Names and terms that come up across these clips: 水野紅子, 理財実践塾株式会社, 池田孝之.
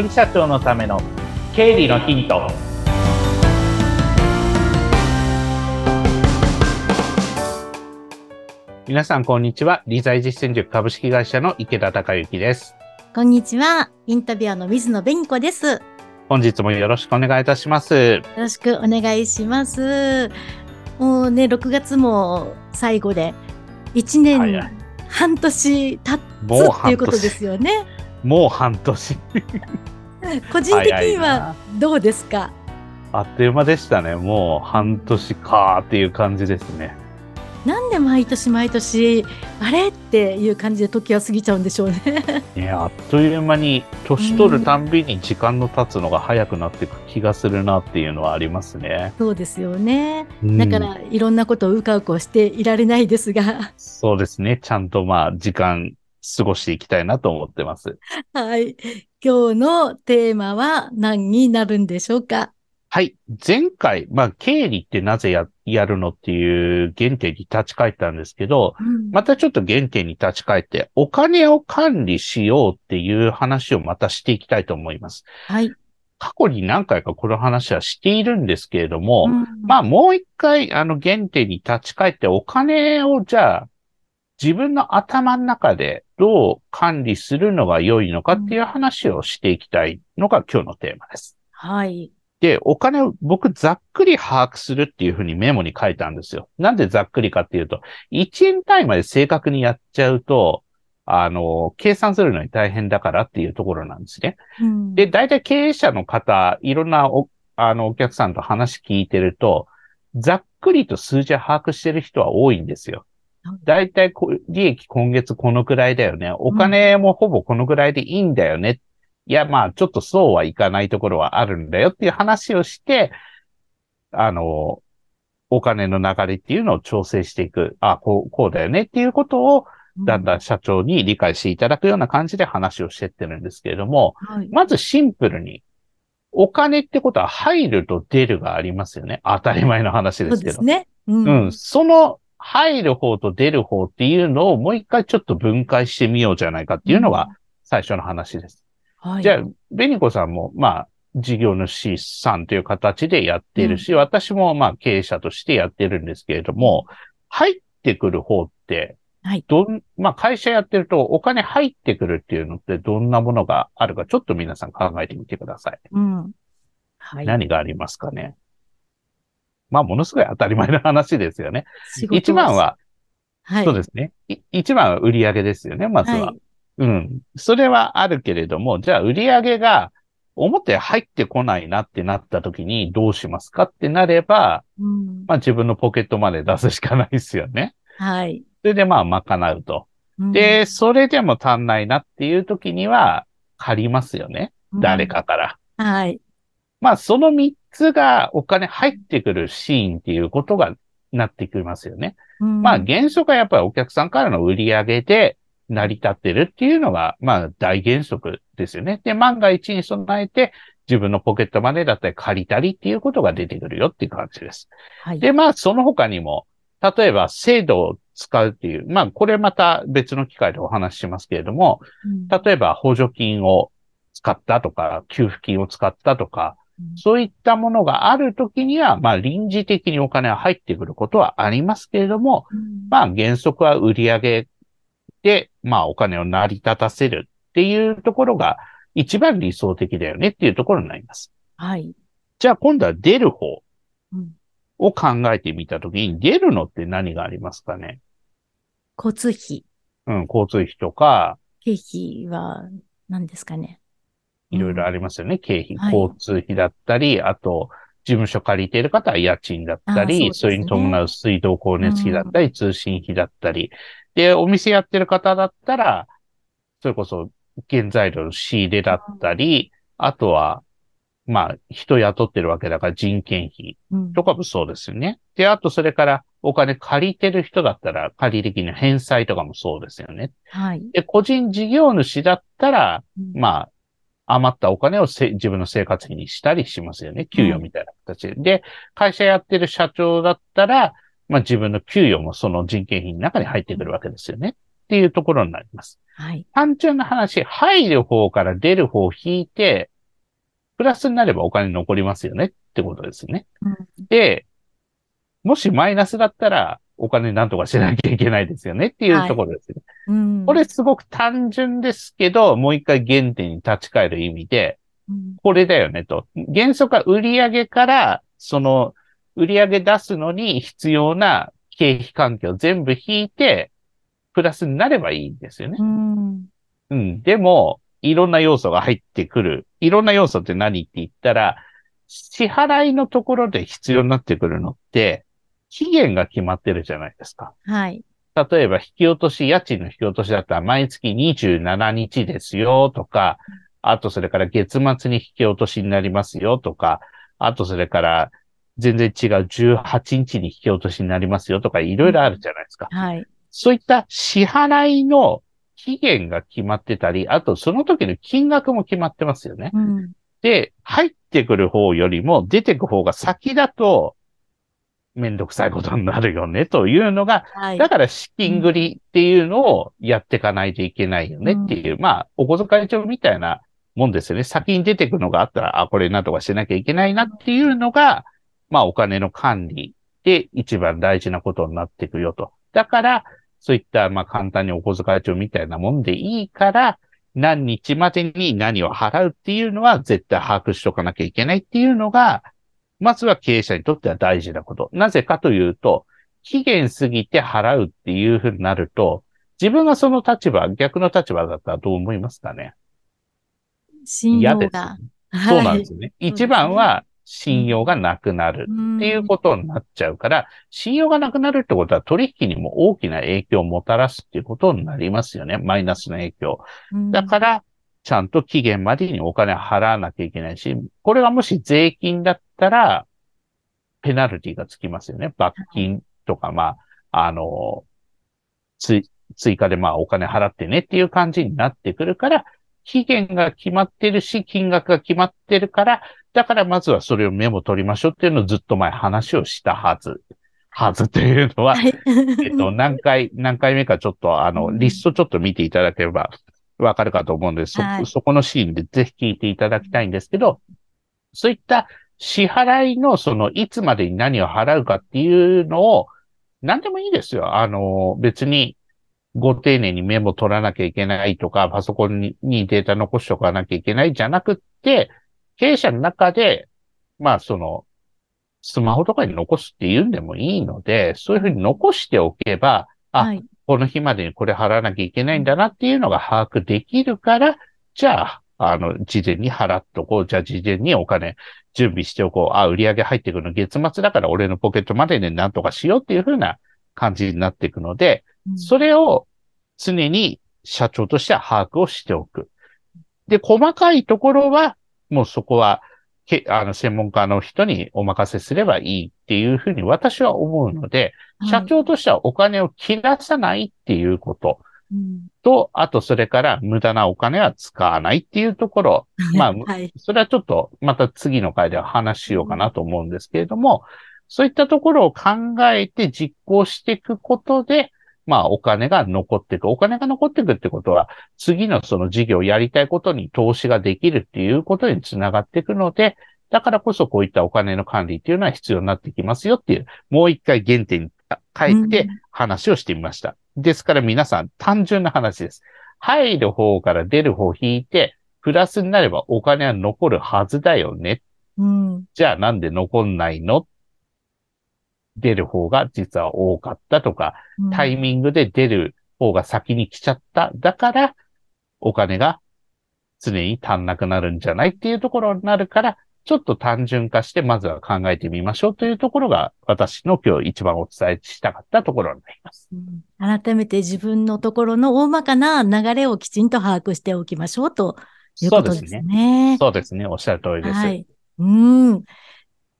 人社長のための経理のヒント。皆さんこんにちは。理財実践塾株式会社の池田孝之です。こんにちは。インタビュアーの水野紅子です。本日もよろしくお願いいたします。よろしくお願いします。もうね、6月も最後で1年半年経つっていうことですよね。もう半年個人的にはどうですか？あっという間でしたね。もう半年かーっていう感じですね。なんで毎年あれっていう感じで時は過ぎちゃうんでしょうねいや、あっという間に年取るたんびに時間の経つのが早くなっていく気がするなっていうのはありますね。そうですよね。だからいろんなことをうかうかしていられないですがそうですね。ちゃんと時間過ごしていきたいなと思ってますはい。今日のテーマは何になるんでしょうか？はい。前回、経理ってなぜやるのっていう原点に立ち返ったんですけど、またちょっと原点に立ち返って、お金を管理しようっていう話をまたしていきたいと思います。はい。過去に何回かこの話はしているんですけれども、もう一回、原点に立ち返って、お金をじゃあ、自分の頭の中でどう管理するのが良いのかっていう話をしていきたいのが今日のテーマです。はい。で、お金を僕ざっくり把握するっていうふうにメモに書いたんですよ。なんでざっくりかっていうと、1円単位まで正確にやっちゃうと、計算するのに大変だからっていうところなんですね。うん、で、大体経営者の方、いろんなお客さんと話聞いてると、ざっくりと数字を把握してる人は多いんですよ。大体利益今月このくらいだよね。お金もほぼこのくらいでいいんだよね。いや、ちょっとそうはいかないところはあるんだよっていう話をして、お金の流れっていうのを調整していく。こうだよねっていうことを、だんだん社長に理解していただくような感じで話をしてってるんですけれども、はい、まずシンプルに、お金ってことは入ると出るがありますよね。当たり前の話ですけど。そうですね。うん。その、入る方と出る方っていうのをもう一回ちょっと分解してみようじゃないかっていうのが最初の話です。はい、じゃあ、紅子さんも事業主さんという形でやってるし、私も経営者としてやってるんですけれども、入ってくる方って、会社やってるとお金入ってくるっていうのってどんなものがあるか、ちょっと皆さん考えてみてください。何がありますかね？ものすごい当たり前の話ですよね。一番は、そうですね。一番は売り上げですよね、まずは。はい、それはあるけれども、じゃあ売り上げが表入ってこないなってなった時にどうしますかってなれば、自分のポケットまで出すしかないですよね。はい。それで賄うと。で、それでも足んないなっていう時には借りますよね。誰かから。はい。その3つがお金入ってくるシーンっていうことがなってきますよね。原則はやっぱりお客さんからの売り上げで成り立ってるっていうのが、大原則ですよね。で、万が一に備えて自分のポケットマネーだったり借りたりっていうことが出てくるよっていう感じです。はい、で、その他にも、例えば制度を使うっていう、これまた別の機会でお話ししますけれども、例えば補助金を使ったとか、給付金を使ったとか、そういったものがあるときには、臨時的にお金は入ってくることはありますけれども、原則は売り上げで、お金を成り立たせるっていうところが一番理想的だよねっていうところになります。はい。じゃあ今度は出る方を考えてみたときに、出るのって何がありますかね？交通費。交通費とか。経費は何ですかね？いろいろありますよね。経費、交通費だったり、あと、事務所借りている方は家賃だったり、それに伴う水道光熱費だったり、通信費だったり。で、お店やってる方だったら、それこそ原材料の仕入れだったり、あとは、人雇ってるわけだから人件費とかもそうですよね。で、あとそれからお金借りてる人だったら、借り的な返済とかもそうですよね。はい。で、個人事業主だったら、余ったお金を自分の生活費にしたりしますよね。給与みたいな形で。で、会社やってる社長だったら、自分の給与もその人件費の中に入ってくるわけですよね。っていうところになります。はい。単純な話、入る方から出る方を引いて、プラスになればお金残りますよねってことですね。うん、で、もしマイナスだったら、お金なんとかしなきゃいけないですよねっていうところですね。はい、うん、これすごく単純ですけど、もう一回原点に立ち返る意味で、これだよねと。原則は売上から、その売上出すのに必要な経費環境を全部引いて、プラスになればいいんですよね。うん。うん。でも、いろんな要素が入ってくる。いろんな要素って何って言ったら、支払いのところで必要になってくるのって、期限が決まってるじゃないですか。はい。例えば、家賃の引き落としだったら、毎月27日ですよとか、あとそれから月末に引き落としになりますよとか、あとそれから全然違う18日に引き落としになりますよとか、いろいろあるじゃないですか。はい。そういった支払いの期限が決まってたり、あとその時の金額も決まってますよね。うん、で、入ってくる方よりも出てく方が先だと、めんどくさいことになるよねというのが、はい、だから資金繰りっていうのをやっていかないといけないよねっていう、うん、まあ、お小遣い帳みたいなもんですよね。先に出てくのがあったら、あ、これなんとかしなきゃいけないなっていうのが、まあ、お金の管理で一番大事なことになっていくよと。だから、そういった、まあ、簡単にお小遣い帳みたいなもんでいいから、何日までに何を払うっていうのは絶対把握しとかなきゃいけないっていうのが、まずは経営者にとっては大事なこと。なぜかというと、期限過ぎて払うっていうふうになると、自分がその逆の立場だったらどう思いますかね？信用が。そうなんですよね。はい、一番は信用がなくなるっていうことになっちゃうから、信用がなくなるってことは取引にも大きな影響をもたらすっていうことになりますよね。マイナスの影響。だから、ちゃんと期限までにお金を払わなきゃいけないし、これがもし税金だったら、ペナルティがつきますよね。罰金とか、まあ、追加でまあお金払ってねっていう感じになってくるから、期限が決まってるし、金額が決まってるから、だからまずはそれをメモ取りましょうっていうのをずっと前話をしたはずというのは、はい、何回目かちょっとリストちょっと見ていただければわかるかと思うんです、はい、そこのシーンでぜひ聞いていただきたいんですけど、そういった支払いのそのいつまでに何を払うかっていうのを、何でもいいですよ。別に、ご丁寧にメモ取らなきゃいけないとか、パソコンにデータ残しとかなきゃいけないじゃなくって、経営者の中で、まあスマホとかに残すっていうんでもいいので、そういうふうに残しておけば、あ、はい、この日までにこれ払わなきゃいけないんだなっていうのが把握できるから、じゃあ、事前に払っとこう。じゃあ、事前にお金準備しておこう。あ、売り上げ入ってくるの月末だから俺のポケットまでね、なんとかしようっていうふうな感じになっていくので、それを常に社長としては把握をしておく。で、細かいところは、もうそこは、専門家の人にお任せすればいいっていうふうに私は思うので、社長としてはお金を切らさないっていうことと、あとそれから無駄なお金は使わないっていうところ、まあ、それはちょっとまた次の回では話しようかなと思うんですけれども、そういったところを考えて実行していくことで、まあ、お金が残っていくってことは、次のその事業をやりたいことに投資ができるっていうことにつながっていくので、だからこそこういったお金の管理っていうのは必要になってきますよっていう、もう一回原点に変えて話をしてみました。うん、ですから皆さん、単純な話です。入る方から出る方を引いて、プラスになればお金は残るはずだよね。うん、じゃあなんで残んないの？出る方が実は多かったとか、タイミングで出る方が先に来ちゃった。だから、お金が常に足んなくなるんじゃないっていうところになるから、ちょっと単純化してまずは考えてみましょうというところが、私の今日一番お伝えしたかったところになります。改めて自分のところの大まかな流れをきちんと把握しておきましょうということですね。そうですね。そうですね。おっしゃる通りです。はい。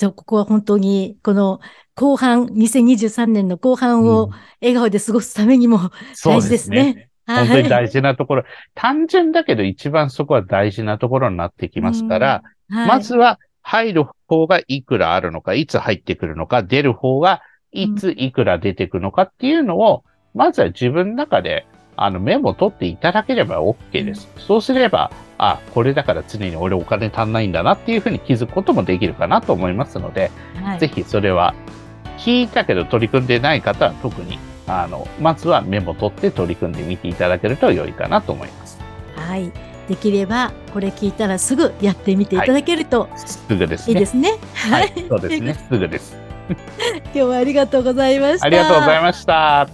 じゃあ、ここは本当に、この後半、2023年の後半を笑顔で過ごすためにも大事ですね。そうですね。本当に大事なところ。単純だけど一番そこは大事なところになってきますから、はい、まずは入る方がいくらあるのか、いつ入ってくるのか、出る方がいついくら出てくるのかっていうのを、まずは自分の中でメモを取っていただければ OK です。そうすれば、あ、これだから常に俺お金足んないんだなっていうふうに気づくこともできるかなと思いますので、はい、ぜひそれは聞いたけど取り組んでない方は特にまずはメモを取って取り組んでみていただけると良いかなと思います。はい、できればこれ聞いたらすぐやってみていただけると、はい、すぐですね。いいですね。はい、そうですね。すぐです。今日はありがとうございました。ありがとうございました。